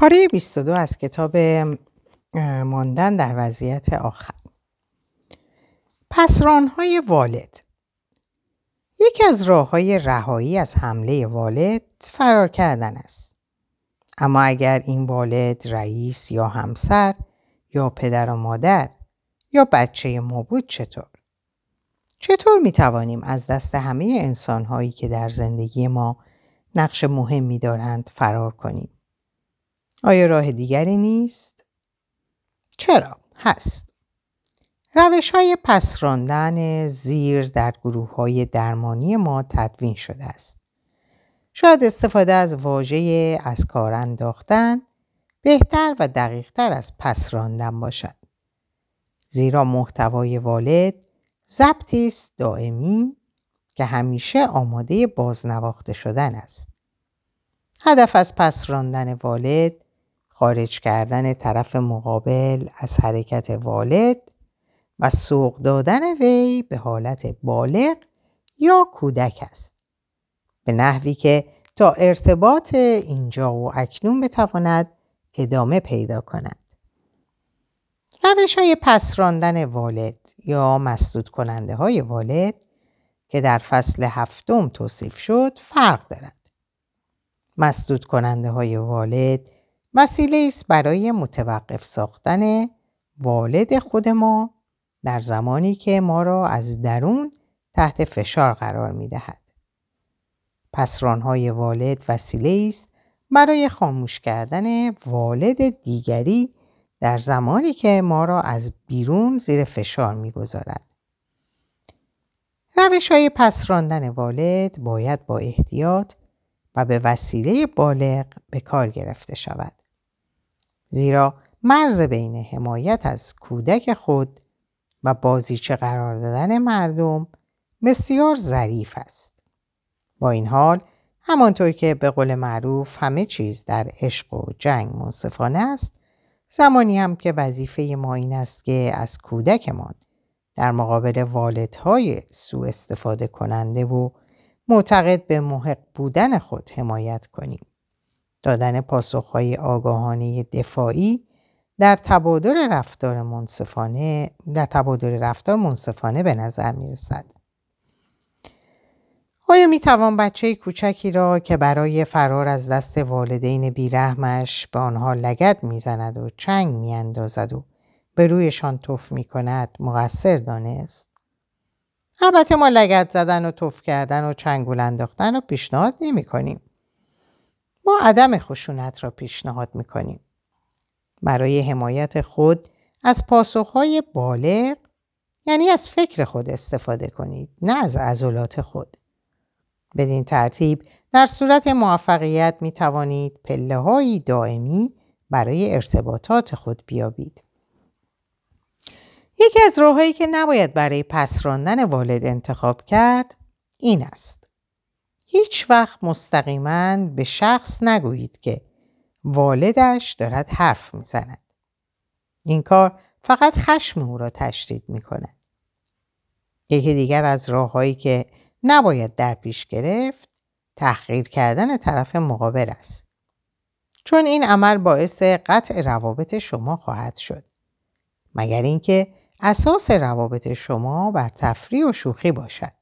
پاره 22 از کتاب ماندن در وضعیت آخر. پسرانهای والد. یکی از راه‌های رهایی از حمله والد فرار کردن است. اما اگر این والد رئیس یا همسر یا پدر و مادر یا بچه ما بود چطور می توانیم از دست همه انسان‌هایی که در زندگی ما نقش مهمی دارند فرار کنیم؟ آیا راه دیگری نیست؟ چرا؟ هست. روش‌های پس راندن زیر در گروه‌های درمانی ما تدوین شده است. شاید استفاده از واژه از کار انداختن بهتر و دقیق‌تر از پس راندن باشد. زیرا محتوای والد ضبطی است دائمی که همیشه آماده بازنواخته شدن است. هدف از پس راندن والد خارج کردن طرف مقابل از حرکت والد و سوق دادن وی به حالت بالغ یا کودک است، به نحوی که تا ارتباط اینجا و اکنون بتواند ادامه پیدا کند. روش‌های پس راندن والد یا مسدود کننده های والد که در فصل 7 توصیف شد فرق دارد. مسدود کننده های والد وسیله است برای متوقف ساختن والد خود ما در زمانی که ما را از درون تحت فشار قرار می دهد. پس راندهای والد وسیله است برای خاموش کردن والد دیگری در زمانی که ما را از بیرون زیر فشار می گذارد. روش های پس راندن والد باید با احتیاط و به وسیله بالغ به کار گرفته شود. زیرا مرز بین حمایت از کودک خود و بازیچه قرار دادن مردم بسیار ظریف است. با این حال همانطور که به قول معروف همه چیز در عشق و جنگ منصفانه است، زمانی هم که وظیفه ما این است که از کودکمان در مقابل والدهای سوء استفاده کننده و معتقد به محق بودن خود حمایت کنیم. دادن پاسخهای آگاهانه دفاعی در تبادل رفتار منصفانه به نظر می رسد. آیا می توان بچه کوچکی را که برای فرار از دست والدین بیرحمش به آنها لگد می زند و چنگ می اندازد و به رویشان تف می کند مقصر دانست؟ البته ما لگد زدن و تف کردن و چنگول انداختن را پیشنهاد نمی کنیم. ما عدم خشونت را پیشنهاد می کنیم. برای حمایت خود از پاسخهای بالغ، یعنی از فکر خود استفاده کنید، نه از عضلات خود. بدین ترتیب در صورت موفقیت می توانید پله‌های دائمی برای ارتباطات خود بیابید. یکی از راه‌هایی که نباید برای پس راندن والد انتخاب کرد این است: هیچ وقت مستقیماً به شخص نگویید که والدش دارد حرف می زند. این کار فقط خشم او را تشدید می کند. یکی دیگر از راه‌هایی که نباید در پیش گرفت تحقیر کردن طرف مقابل است، چون این عمل باعث قطع روابط شما خواهد شد، مگر اینکه اساس روابط شما بر تفریح و شوخی باشد.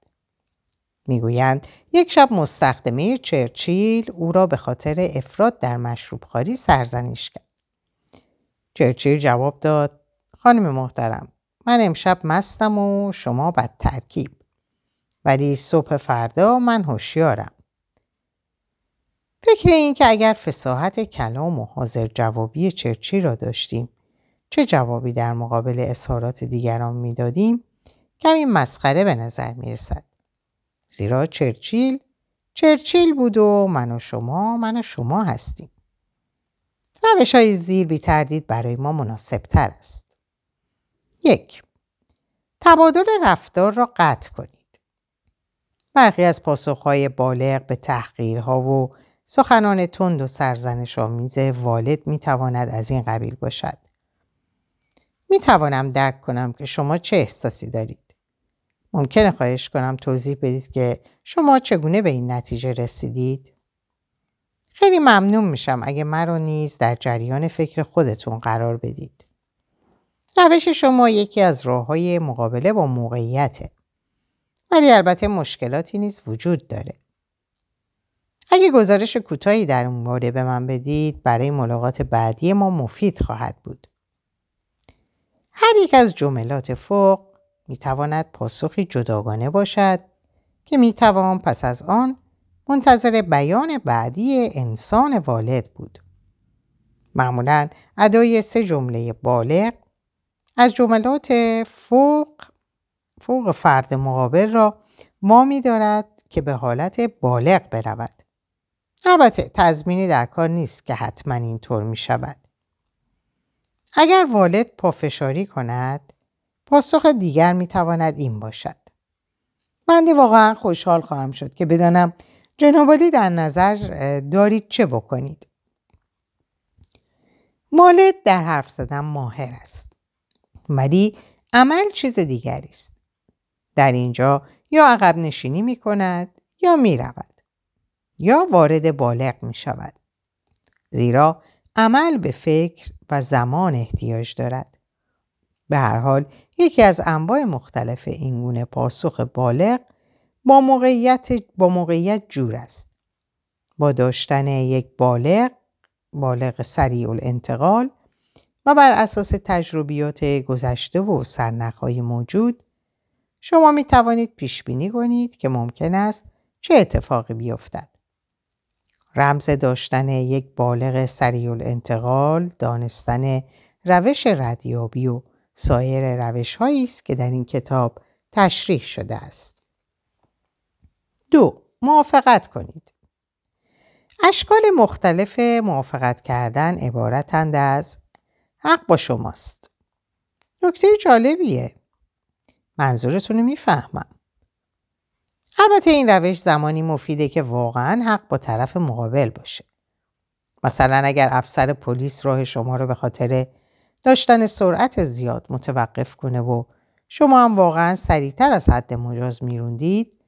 میگویند یک شب مستخدمه چرچیل او را به خاطر افراط در مشروبخواری سرزنش کرد. چرچیل جواب داد: خانم محترم، من امشب مستم و شما بد ترکیب، ولی صبح فردا من هوشیارم. فکر این که اگر فصاحت کلام و حاضر جوابی چرچیل را داشتیم چه جوابی در مقابل اظهارات دیگران میدادیم کمی مسخره به نظر میرسد. زیرا چرچیل بود و من و شما هستیم. روش های زیر بی تردید برای ما مناسب تر است. 1. تبادل رفتار را قطع کنید. برخی از پاسخهای بالغ به تحقیرها و سخنان تند و سرزنش آمیز والد می تواند از این قبیل باشد: می توانم درک کنم که شما چه احساسی دارید. ممکنه خواهش کنم توضیح بدید که شما چگونه به این نتیجه رسیدید؟ خیلی ممنون میشم اگه من رو نیز در جریان فکر خودتون قرار بدید. روش شما یکی از راه‌های مقابله با موقعیته. ولی البته مشکلاتی نیز وجود داره. اگه گزارش کوتاهی در اون مورد به من بدید برای ملاقات بعدی ما مفید خواهد بود. هر یک از جملات فوق میتواند پاسخی جداگانه باشد که میتوان پس از آن منتظر بیان بعدی انسان والد بود. معمولاً ادای سه جمله بالغ از جملات فوق فرد مقابل را وامی دارد که به حالت بالغ برود. البته تضمینی در کار نیست که حتما اینطور می شود. اگر والد پافشاری کند، پاسخ دیگر می تواند این باشد: من واقعا خوشحال خواهم شد که بدانم جنابالی در نظر دارید چه بکنید. والد در حرف زدن ماهر است، ولی عمل چیز دیگری است. در اینجا یا عقب نشینی می کند یا می رود یا وارد بالغ می شود، زیرا عمل به فکر و زمان احتیاج دارد. به هر حال یکی از انواع مختلف این گونه پاسخ بالغ با موقعیت جور است. با داشتن یک بالغ سریع الانتقال و بر اساس تجربیات گذشته و سرنخ‌های موجود، شما می توانید پیش بینی کنید که ممکن است چه اتفاقی بیفتد. رمز داشتن یک بالغ سریع الانتقال دانستن روش ردیابی و سایر روش‌هایی است که در این کتاب تشریح شده است. 2. موافقت کنید. اشکال مختلف موافقت کردن عبارتند از: حق با شماست. نکته جالبیه. منظورتون رو میفهمم. البته این روش زمانی مفیده که واقعاً حق با طرف مقابل باشه. مثلا اگر افسر پلیس راه شما رو به خاطر داشتن سرعت زیاد متوقف کنه و شما هم واقعاً سریعتر از حد مجاز میروندید،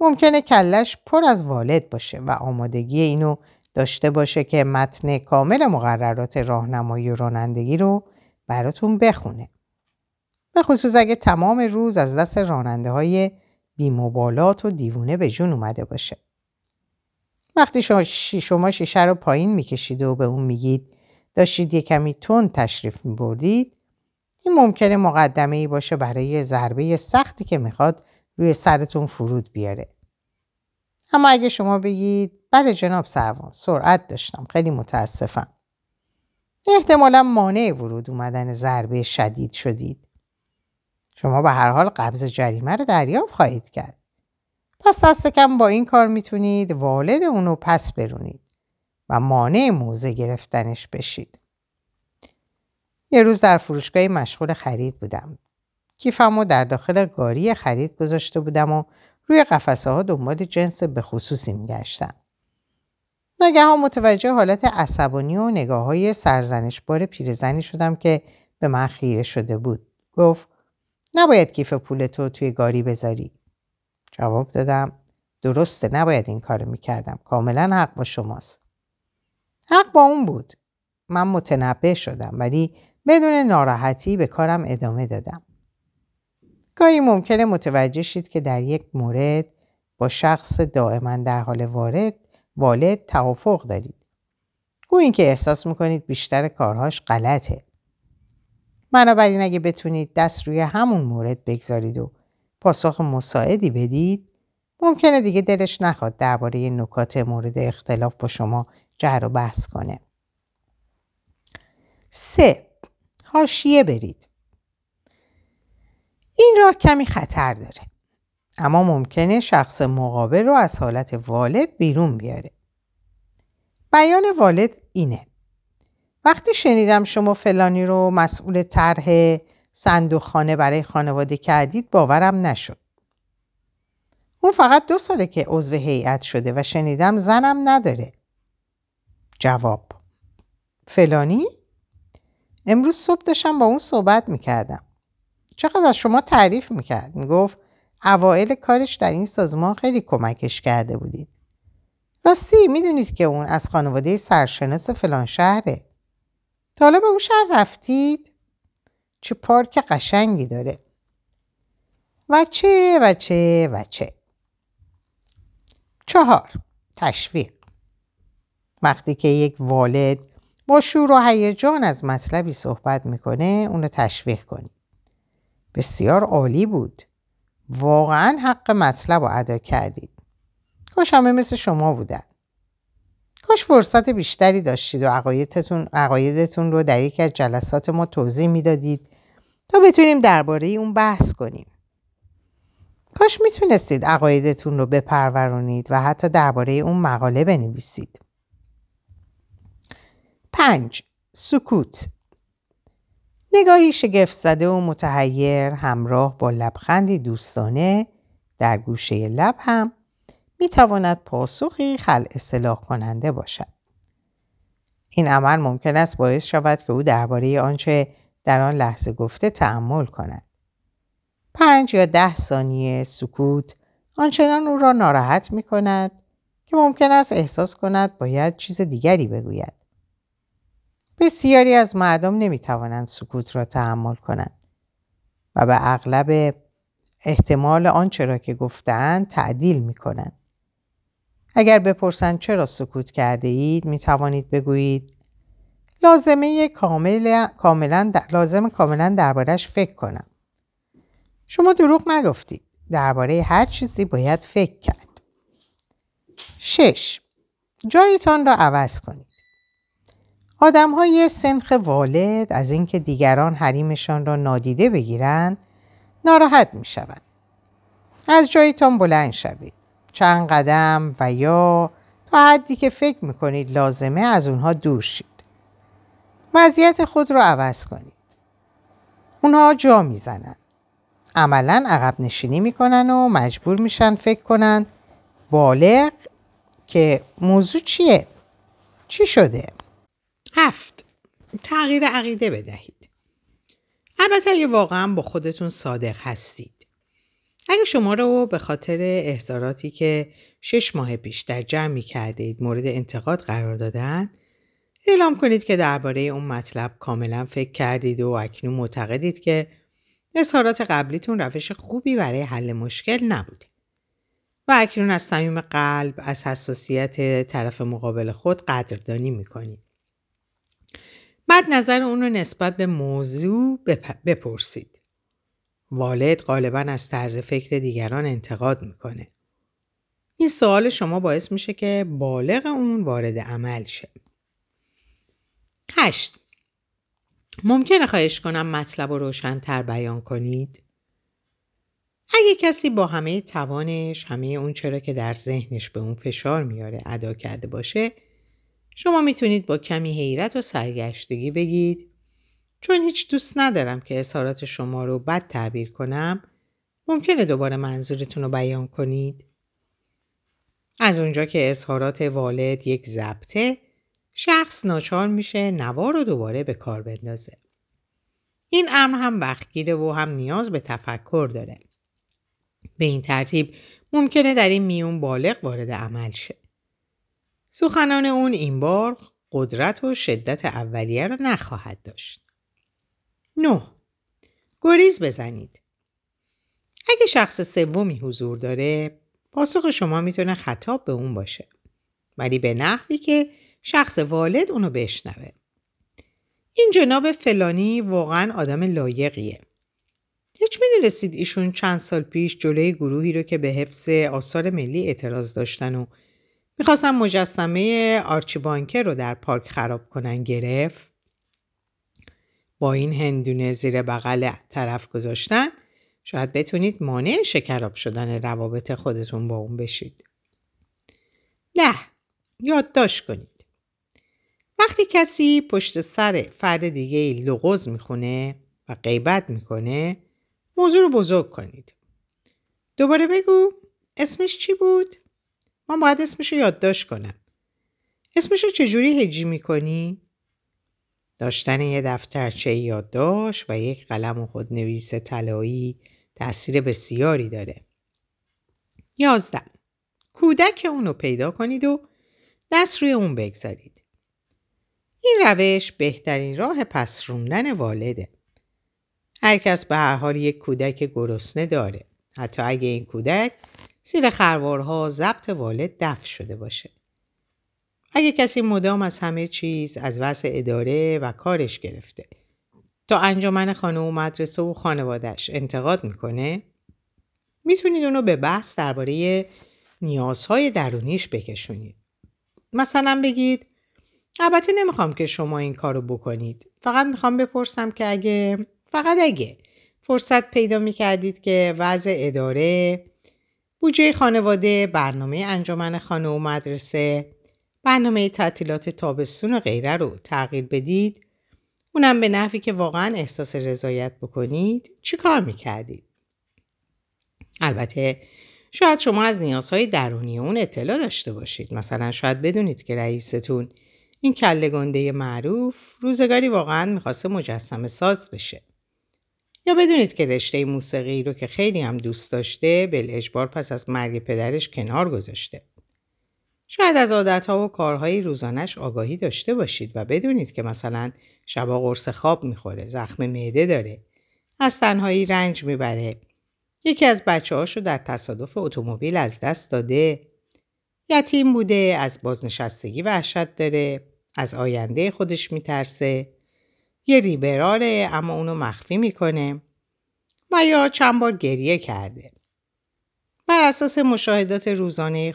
ممکنه کلش پر از والد باشه و آمادگی اینو داشته باشه که متن کامل مقررات راهنمایی و رانندگی رو براتون بخونه. به خصوص اگه تمام روز از دست راننده‌های بی‌مبالات و دیوونه به جون اومده باشه. وقتی شما شیشه رو پایین میکشید و به اون میگید داشتید یه کمی تند تشریف میبردید، این ممکنه مقدمه‌ای باشه برای ضربه سختی که میخواد روی سرتون فرود بیاره. اما اگه شما بگید: بله جناب سروان، سرعت داشتم، خیلی متاسفم، احتمالا مانع ورود اومدن ضربه شدید شدید. شما به هر حال قبض جریمه رو دریافت خواهید کرد. پس دست کم با این کار میتونید والد اونو پس برونید و مانع موضع گرفتنش بشید. یه روز در فروشگاهی مشغول خرید بودم. کیفمو در داخل گاری خرید گذاشته بودم و روی قفسه ها دنبال جنس به خصوصی میگشتم. ناگهان متوجه حالت عصبانی و نگاه های سرزنشبار پیرزنی شدم که به من خیره شده بود. گفت: نباید کیف پولتو توی گاری بذاری. جواب دادم: درسته، نباید این کارو میکردم. کاملا حق با شماست. حق با اون بود. من متنبه شدم، ولی بدون ناراحتی به کارم ادامه دادم. گاهی ممکنه متوجه شید که در یک مورد با شخص دائما در حال والد توافق دارید، گویا اینکه احساس میکنید بیشتر کارهاش غلطه. بنابراین اگه بتونید دست روی همون مورد بگذارید و پاسخ مساعدی بدید، ممکنه دیگه دلش نخواد درباره نکات مورد اختلاف با شما جر و بحث کنه. 3. حاشیه برید. این راه کمی خطر داره، اما ممکنه شخص مقابل رو از حالت والد بیرون بیاره. بیان والد اینه: وقتی شنیدم شما فلانی رو مسئول طرح صندوقخانه برای خانواده کردید، باورم نشد. اون فقط 2 ساله که عضو هیئت شده و شنیدم زنم نداره. جواب: فلانی؟ امروز صبح داشتم با اون صحبت میکردم. چقدر از شما تعریف میکرد. میگفت اوائل کارش در این سازمان خیلی کمکش کرده بودید. راستی میدونید که اون از خانواده سرشناس فلان شهره. تا حالا به اون شهر رفتید؟ چه پارک قشنگی داره. و چه. 4. تشویق. وقتی که یک والد با شور و هیجان از مطلبی صحبت میکنه اون رو تشویق کنید. بسیار عالی بود. واقعا حق مطلب رو ادا کردید. کاش همه مثل شما بودن. کاش فرصت بیشتری داشتید و عقایدتون رو در یکی از جلسات ما توضیح میدادید تا بتونیم درباره اون بحث کنیم. کاش میتونستید عقایدتون رو بپرورونید و حتی درباره اون مقاله بنویسید. 5. سکوت. نگاهی شگفت‌زده و متحیر همراه با لبخندی دوستانه در گوشه لب هم میتواند پاسخی خلع سلاح کننده باشد. این عمل ممکن است باعث شود که او درباره آنچه در آن لحظه گفته تأمل کند. 5 یا 10 ثانیه سکوت آنچنان او را ناراحت می کند که ممکن است احساس کند باید چیز دیگری بگوید. بسیاری از مردم نمی توانند سکوت را تحمل کنند و به اغلب احتمال آنچه را که گفتند تعدیل می کنند. اگر بپرسند چرا سکوت کرده اید می توانید بگویید لازم کاملا دربارش فکر کنم. شما دروغ نگفتید. درباره هر چیزی باید فکر کرد. 6. جایتان را عوض کنید. آدم‌های سنخ والد از اینکه دیگران حریمشان را نادیده بگیرند ناراحت می‌شوند. از جایتان بلند شوید. چند قدم و یا تا حدی که فکر می‌کنید لازمه از اونها دور شید. وضعیت خود را عوض کنید. اونها جا می‌زنند. عملاً عقب نشینی میکنن و مجبور میشن فکر کنن بالغ که موضوع چیه؟ چی شده؟ 7. تغییر عقیده بدهید. البته اگه واقعاً با خودتون صادق هستید. اگه شما رو به خاطر احضاراتی که 6 ماه پیش در جمع کردید مورد انتقاد قرار دادن، اعلام کنید که درباره اون مطلب کاملاً فکر کردید و اکنون معتقدید که اظهارات قبلیتون روش خوبی برای حل مشکل نبوده و اکنون از صمیم قلب از حساسیت طرف مقابل خود قدردانی میکنید. بعد نظر اون رو نسبت به موضوع بپرسید. والد غالباً از طرز فکر دیگران انتقاد میکنه. این سوال شما باعث میشه که بالغ اون وارد عمل شه. 8. ممکنه خواهش کنم مطلب رو روشن‌تر بیان کنید؟ اگه کسی با همه توانش همه اون چرا که در ذهنش به اون فشار میاره ادا کرده باشه، شما میتونید با کمی حیرت و سرگشتگی بگید چون هیچ دوست ندارم که اظهارات شما رو بد تعبیر کنم، ممکنه دوباره منظورتون رو بیان کنید؟ از اونجا که اظهارات والد یک ضبطه، شخص ناچار میشه نوار رو دوباره به کار بندازه. این امر هم وقتگیره و هم نیاز به تفکر داره. به این ترتیب ممکنه در این میون بالغ وارد عمل شه. سخنان اون این بار قدرت و شدت اولیه رو نخواهد داشت. 9. گریز بزنید. اگه شخص سومی حضور داره، پاسخ شما میتونه خطاب به اون باشه، ولی به نحوی که شخص والد اونو بشنوه. این جناب فلانی واقعا آدم لایقیه. هیچ میدونستید ایشون چند سال پیش جلوی گروهی رو که به حفظ آثار ملی اعتراض داشتن و میخواستن مجسمه آرچی بانکر رو در پارک خراب کنن گرفت؟ با این هندونه زیر بغل طرف گذاشتن شاید بتونید مانع شکراب شدن روابط خودتون با اون بشید. 10. یادداشت کنید. وقتی کسی پشت سر فرد دیگه لغز میخونه و غیبت میکنه، موضوع رو بزرگ کنید. دوباره بگو اسمش چی بود؟ من باید اسمش رو یادداشت کنم. اسمش رو چجوری هجی میکنی؟ داشتن یه دفترچه یادداشت و یک قلم خودنویس طلایی تأثیر بسیاری داره. 11. کودک اون رو پیدا کنید و دست روی اون بگذارید. این روش بهترین راه پس روندن والده. هر کس به هر حال یک کودک گرسنه داره، حتی اگه این کودک زیر خروارها ضبط والد دفع شده باشه. اگه کسی مدام از همه چیز، از وضع اداره و کارش گرفته تا انجمن خانه و مدرسه و خانواده‌اش انتقاد میکنه، میتونید اونو به بحث درباره نیازهای درونیش بکشونید. مثلا بگید البته نمیخوام که شما این کارو بکنید، فقط میخوام بپرسم که فقط اگه فرصت پیدا میکردید که وضع اداره، بودجه خانواده، برنامه انجمن خانه و مدرسه، برنامه تعطیلات تابستون و غیره رو تغییر بدید، اونم به نحوی که واقعا احساس رضایت بکنید، چی کار میکردید؟ البته شاید شما از نیازهای درونی اون اطلاع داشته باشید. مثلا شاید بدونید که رئیستون، این کله گنده معروف، روزگاری واقعا میخواسته مجسمه ساز بشه. یا بدونید که رشته موسیقی رو که خیلی هم دوست داشته بالاجبار پس از مرگ پدرش کنار گذاشته. شاید از عادتها و کارهای روزانش آگاهی داشته باشید و بدونید که مثلا شبا قرص خواب میخوره، زخم معده داره، از تنهایی رنج میبره، یکی از بچه‌هاشو در تصادف اتومبیل از دست داده، یتیم بوده، از بازنشستگی وحشت داره، از آینده خودش میترسه، یه ریبراره اما اونو مخفی میکنه و یا چند بار گریه کرده. بر اساس مشاهدات روزانه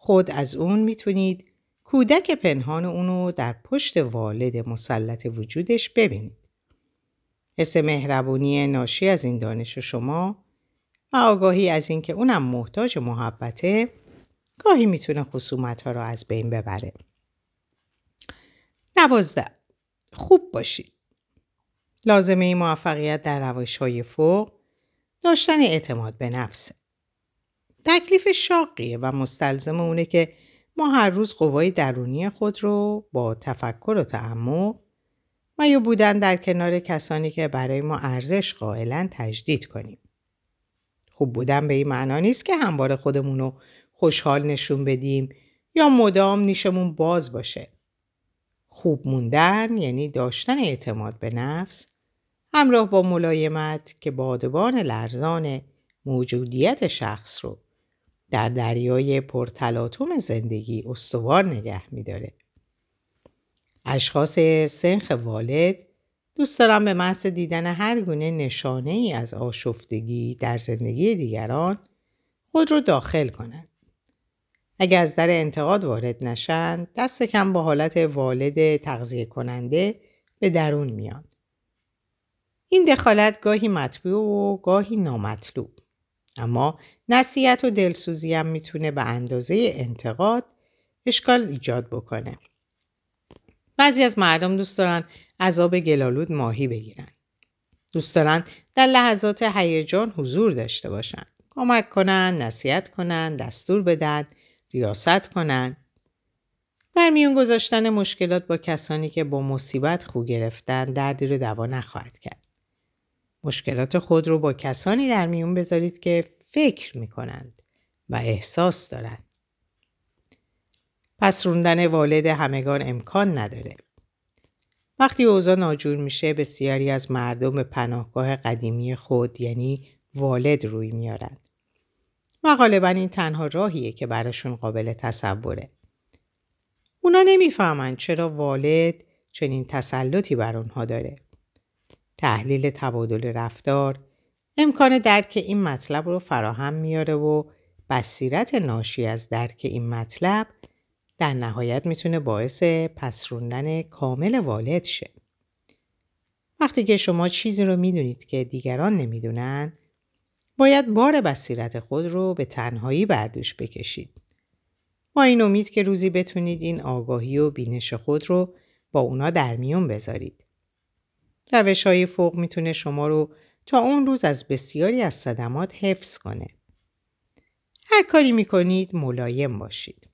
خود از اون میتونید کودک پنهان اونو در پشت والد مسلط وجودش ببینید. حس مهربونی ناشی از این دانش شما و آگاهی از این که اونم محتاج محبته گاهی میتونه خصومت‌ها رو از بین ببره. 12. خوب باشید. لازمه این موفقیت در روش‌های فوق داشتن اعتماد به نفسه. تکلیف شاقیه و مستلزم اونه که ما هر روز قوای درونی خود رو با تفکر و تعمق و یا بودن در کنار کسانی که برای ما ارزش قائلن تجدید کنیم. خوب بودن به این معنا نیست که همواره خودمون رو خوشحال نشون بدیم یا مدام نیشمون باز باشه. خوب موندن یعنی داشتن اعتماد به نفس همراه با ملایمت که بادبان لرزان موجودیت شخص رو در دریای پرتلاطم زندگی استوار نگه می‌داره. اشخاص سنخ والد دوست دارن به محض دیدن هر گونه نشانه‌ای از آشفتگی در زندگی دیگران خود رو داخل کنند. اگر از در انتقاد وارد نشن، دست کم با حالت والد تغذیه کننده به درون میان. این دخالت گاهی مطلوب و گاهی نامطلوب، اما نصیحت و دلسوزی هم میتونه به اندازه انتقاد اشکال ایجاد بکنه. بعضی از مردم دوست دارن عذاب گلالود ماهی بگیرن. دوست دارن در لحظات هیجان حضور داشته باشن، کمک کنن، نصیحت کنن، دستور بدن، ریاست کنن. در میون گذاشتن مشکلات با کسانی که با مصیبت خو گرفتن دردی رو دوا نخواهد کرد. مشکلات خود رو با کسانی در میون بذارید که فکر میکنند و احساس دارند. پس روندن والد همگان امکان نداره. وقتی اوضاع ناجور میشه، بسیاری از مردم به پناهگاه قدیمی خود یعنی والد روی میارند. و غالبا این تنها راهیه که براشون قابل تصوره. اونا نمیفهمن چرا والد چنین تسلطی بر اونها داره. تحلیل تبادل رفتار امکان درک این مطلب رو فراهم میاره و بصیرت ناشی از درک این مطلب در نهایت میتونه باعث پس روندن کامل والد شه. وقتی که شما چیزی رو میدونید که دیگران نمیدونن، باید بار بصیرت خود رو به تنهایی بر دوش بکشید. با این امید که روزی بتونید این آگاهی و بینش خود رو با اونا در میون بذارید. روش‌های فوق میتونه شما رو تا اون روز از بسیاری از صدمات حفظ کنه. هر کاری میکنید ملایم باشید.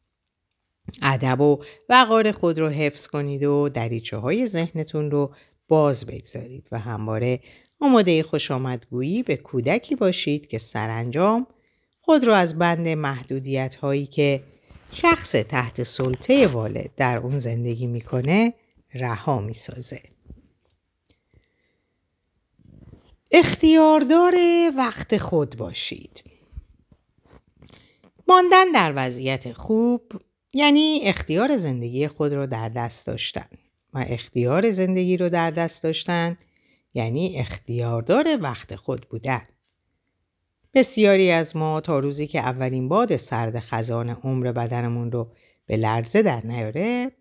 ادب و وقار خود رو حفظ کنید و دریچه‌های ذهنتون رو باز بگذارید و همواره آماده خوشامدگویی به کودکی باشید که سرانجام خود رو از بند محدودیت‌هایی که شخص تحت سلطه والد در اون زندگی میکنه رها میسازه. اختیاردار وقت خود باشید. ماندن در وضعیت خوب یعنی اختیار زندگی خود رو در دست داشتن و اختیار زندگی رو در دست داشتن یعنی اختیاردار وقت خود بودن. بسیاری از ما تا روزی که اولین باد سرد خزان عمر بدنمون رو به لرزه در نیاره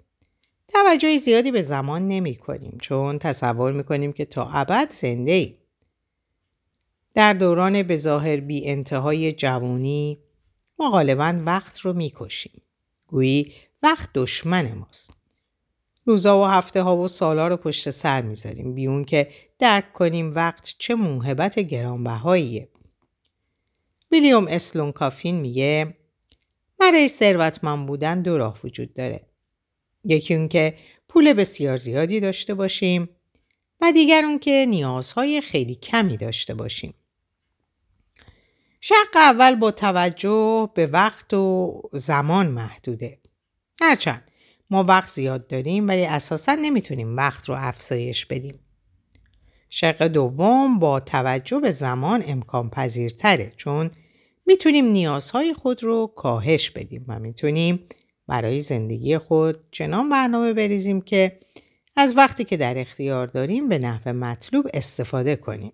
توجه زیادی به زمان نمی کنیم، چون تصور می کنیم که تا ابد زنده ایم. در دوران به ظاهر بی انتهای جوانی ما غالباً وقت رو می کشیم. گویی وقت دشمن ماست. روزا و هفته ها و سالا رو پشت سر می زاریم بی اون که درک کنیم وقت چه موهبت گرانبهاییه. ویلیام اسلون کافین میگه برای ثروتمند بودن دو راه وجود داره. یکی اون که پول بسیار زیادی داشته باشیم و دیگر اون که نیازهای خیلی کمی داشته باشیم. شق اول با توجه به وقت و زمان محدوده. هرچند ما وقت زیاد داریم ولی اساساً نمیتونیم وقت رو افزایش بدیم. شق دوم با توجه به زمان امکان پذیرتره، چون میتونیم نیازهای خود رو کاهش بدیم و میتونیم برای زندگی خود چنان برنامه بریزیم که از وقتی که در اختیار داریم به نحو مطلوب استفاده کنیم.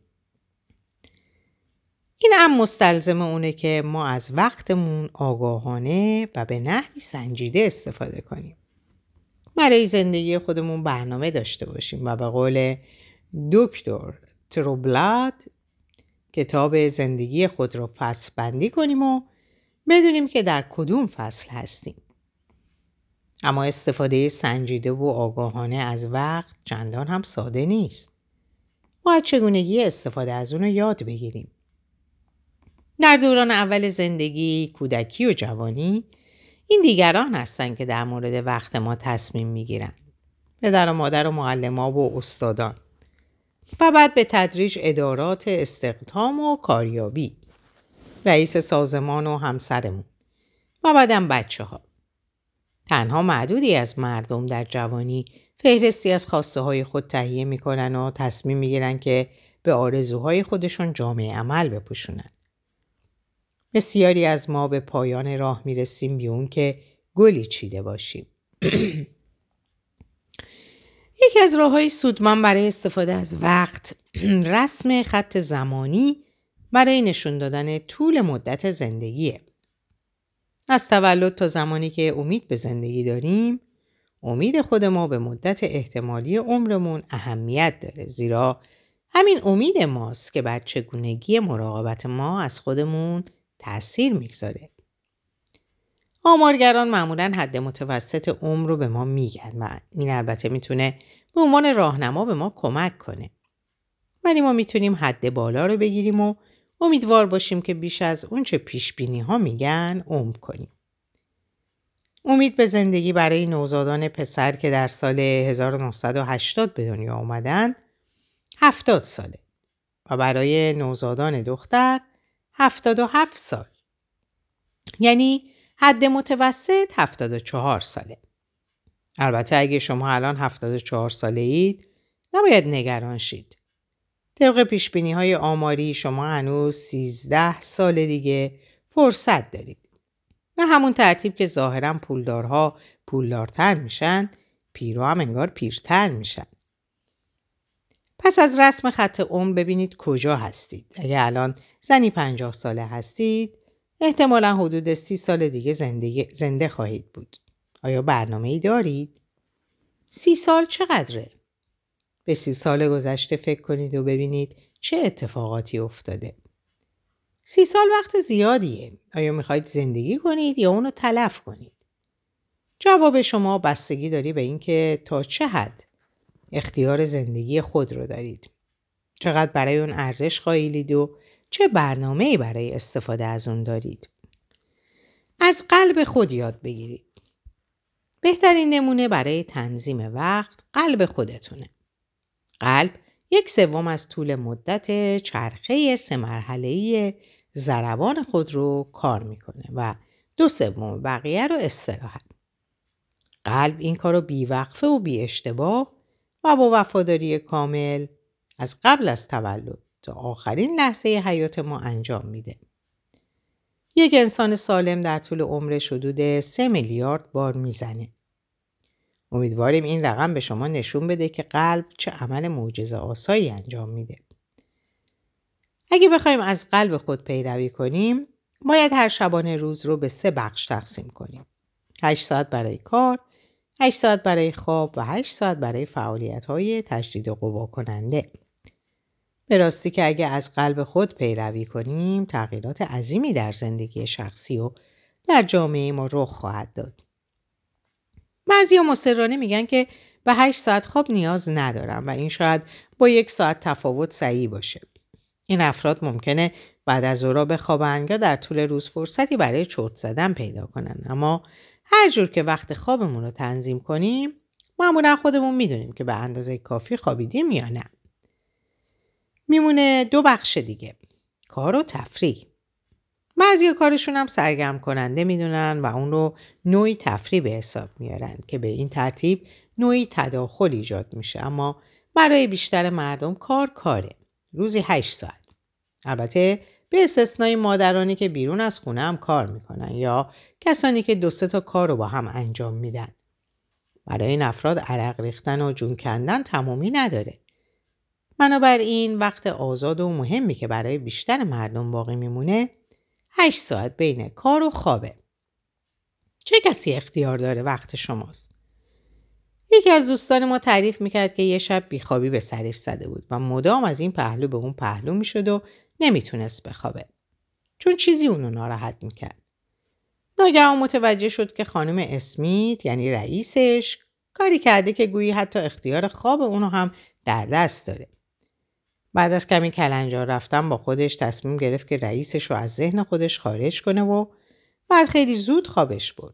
این هم مستلزم اونه که ما از وقتمون آگاهانه و به نحوی سنجیده استفاده کنیم. برای زندگی خودمون برنامه داشته باشیم و به قول دکتر تروبلاد کتاب زندگی خود رو فصل بندی کنیم و بدونیم که در کدوم فصل هستیم. اما استفاده سنجیده و آگاهانه از وقت چندان هم ساده نیست. باید چگونگی استفاده از اون رو یاد بگیریم. در دوران اول زندگی، کودکی و جوانی، این دیگران هستن که در مورد وقت ما تصمیم میگیرن. پدر و مادر و معلم‌ها و استادان. و بعد به تدریج ادارات استخدام و کاریابی، رئیس سازمان و همسرمون و بعدم بچه‌ها. تنها معدودی از مردم در جوانی فهرستی از خواسته های خود تهیه میکنن و تصمیم میگیرن که به آرزوهای خودشون جامه عمل بپوشونن. بسیاری از ما به پایان راه میرسیم بی اون که گلی چیده باشیم. یکی از راه‌های سودمند برای استفاده از وقت رسم خط زمانی برای نشون دادن طول مدت زندگیه. از تولد تا زمانی که امید به زندگی داریم، امید خود ما به مدت احتمالی عمرمون اهمیت داره، زیرا همین امید ماست که بر چگونگی مراقبت ما از خودمون تأثیر میگذاره. آمارگران معمولاً حد متوسط عمر رو به ما میگن و این البته میتونه به عنوان راهنما به ما کمک کنه. ولی ما میتونیم حد بالا رو بگیریم و امیدوار باشیم که بیش از اون چه پیشبینی ها میگن عمر کنیم. امید به زندگی برای نوزادان پسر که در سال 1980 به دنیا اومدن 70 ساله و برای نوزادان دختر 77 سال. یعنی حد متوسط 74 ساله. البته اگه شما الان 74 ساله اید نباید نگران شید. طبق پیشبینی‌های آماری شما هنوز 13 سال دیگه فرصت دارید. به همون ترتیب که ظاهراً پولدارها پولدارتر میشن، پیرها هم انگار پیرتر میشن. پس از رسم خط عمر ببینید کجا هستید. اگه الان زنی 50 ساله هستید، احتمالا حدود 30 سال دیگه زنده خواهید بود. آیا برنامه‌ای دارید؟ 30 سال چقدره؟ به 30 سال گذشته فکر کنید و ببینید چه اتفاقاتی افتاده. 30 سال وقت زیادیه. آیا میخواید زندگی کنید یا اونو تلف کنید؟ جواب شما بستگی داره به اینکه تا چه حد اختیار زندگی خود رو دارید. چقدر برای اون ارزش قائلید و چه برنامه‌ای برای استفاده از اون دارید؟ از قلب خود یاد بگیرید. بهترین نمونه برای تنظیم وقت قلب خودتونه. قلب 1/3 از طول مدت چرخه 3 مرحله‌ای ضربان خود رو کار میکنه و 2/3 بقیه رو استراحت. قلب این کار رو بیوقفه و بی اشتباه و با وفاداری کامل از قبل از تولد تا آخرین لحظه حیات ما انجام میده. یک انسان سالم در طول عمرش حدود 3 میلیارد بار میزنه. امیدواریم این رقم به شما نشون بده که قلب چه عمل معجزه آسایی انجام میده. اگه بخوایم از قلب خود پیروی کنیم، باید هر شبانه روز رو به 3 بخش تقسیم کنیم. 8 ساعت برای کار، 8 ساعت برای خواب و 8 ساعت برای فعالیت‌های تجدید قوا کننده. به راستی که اگه از قلب خود پیروی کنیم، تغییرات عظیمی در زندگی شخصی و در جامعه ما رخ خواهد داد. بعضیا مصرانه میگن که به 8 ساعت خواب نیاز ندارم و این شاید با 1 ساعت تفاوت صحیح باشه. این افراد ممکنه بعد از ظهر بخوابن یا در طول روز فرصتی برای چرت زدن پیدا کنن، اما هر جور که وقت خوابمون رو تنظیم کنیم، معمولا خودمون میدونیم که به اندازه کافی خوابیدیم یا نه. میمونه 2 بخش دیگه، کار و تفریح. بعضی کارشون هم سرگرم کننده میدونن و اون رو نوعی تفریح به حساب میارن که به این ترتیب نوعی تداخل ایجاد میشه، اما برای بیشتر مردم کاره. روزی 8 ساعت. البته به استثنای مادرانی که بیرون از خونه هم کار میکنن یا کسانی که 2-3 تا کار رو با هم انجام میدن. برای این افراد عرق ریختن و جون کندن تمومی نداره. بنابراین وقت آزاد و مهمی که برای بیشتر مردم باقی میمونه 8 ساعت بین کار و خوابه. چه کسی اختیار داره وقت شماست؟ یکی از دوستان ما تعریف میکرد که یه شب بیخوابی به سرش زده بود و مدام از این پهلو به اون پهلو میشد و نمیتونست بخوابه، چون چیزی اونو ناراحت میکرد. ناگهان متوجه شد که خانم اسمیت، یعنی رئیسش، کاری کرده که گویی حتی اختیار خواب اونو هم در دست داره. بعد از کمی کلنجار رفتن با خودش تصمیم گرفت که رئیسش رو از ذهن خودش خارج کنه و بعد خیلی زود خوابش برد.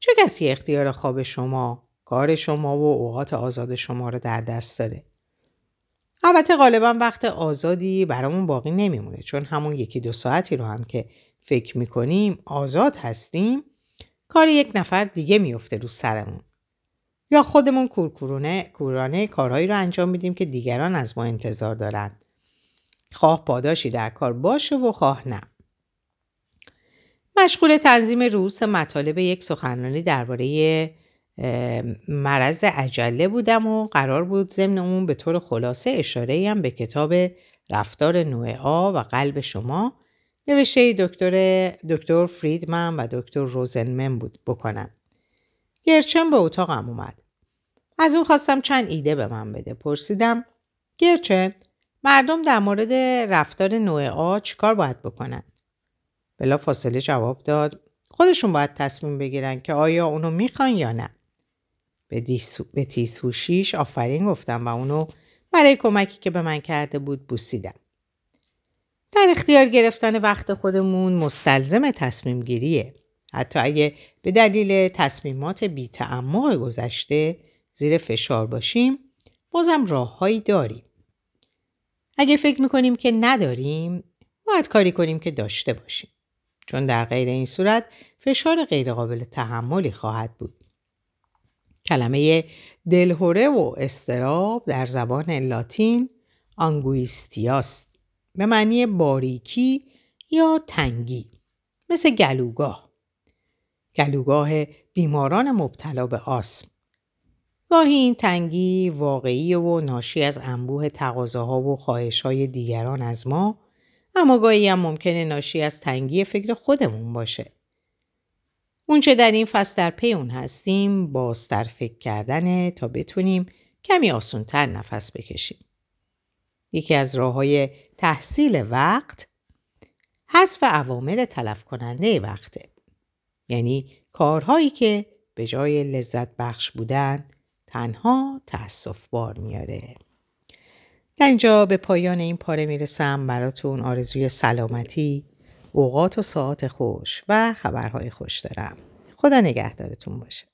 چه کسی اختیار خواب شما، کار شما و اوقات آزاد شما رو در دست داره؟ البته غالبا وقت آزادی برامون باقی نمیمونه، چون همون 1-2 ساعتی رو هم که فکر میکنیم آزاد هستیم، کار یک نفر دیگه میفته رو سرمون. یا خودمون کورانه کارهایی رو انجام میدیم که دیگران از ما انتظار دارن، خواه پاداشی در کار باشه و خواه نه. مشغول تنظیم رؤوس مطالب یک سخنرانی درباره مرض عجله بودم و قرار بود ضمن اون به طور خلاصه اشاره‌ای هم به کتاب رفتار نوع آ و قلب شما نوشته دکتر فریدمن و دکتر روزنمن بود بکنم. گرچن به اتاقم اومد. از اون خواستم چند ایده به من بده. پرسیدم گرچن، مردم در مورد رفتار نوع آ چیکار باید بکنن؟ بلا فاصله جواب داد خودشون باید تصمیم بگیرن که آیا اونو میخوان یا نه. به تیزهوشیش آفرین گفتم و اونو برای کمکی که به من کرده بود بوسیدم. در اختیار گرفتن وقت خودمون مستلزم تصمیم گیریه، حتی اگه به دلیل تصمیمات بی تعمق گذشته زیر فشار باشیم، بازم راههایی داریم. اگه فکر میکنیم که نداریم، باید کاری کنیم که داشته باشیم، چون در غیر این صورت فشار غیر قابل تحملی خواهد بود. کلمه دلهوره و استراب در زبان لاتین آنگویستیاست، به معنی باریکی یا تنگی، مثل گلوگاه بیماران مبتلا به آسم. گاهی این تنگی واقعی و ناشی از انبوه تقاضاها و خواهش‌های دیگران از ما، اما گاهی هم ممکنه ناشی از تنگی فکر خودمون باشه. اونچه در این فصل در پی اون هستیم بازتر فکر کردنه تا بتونیم کمی آسان‌تر نفس بکشیم. یکی از راه‌های تحصیل وقت حذف عوامل تلف کننده وقته، یعنی کارهایی که به جای لذت بخش بودن تنها تأسف بار میاره. در اینجا به پایان این پاره میرسم. براتون آرزوی سلامتی، اوقات و ساعات خوش و خبرهای خوش دارم. خدا نگهدارتون باشه.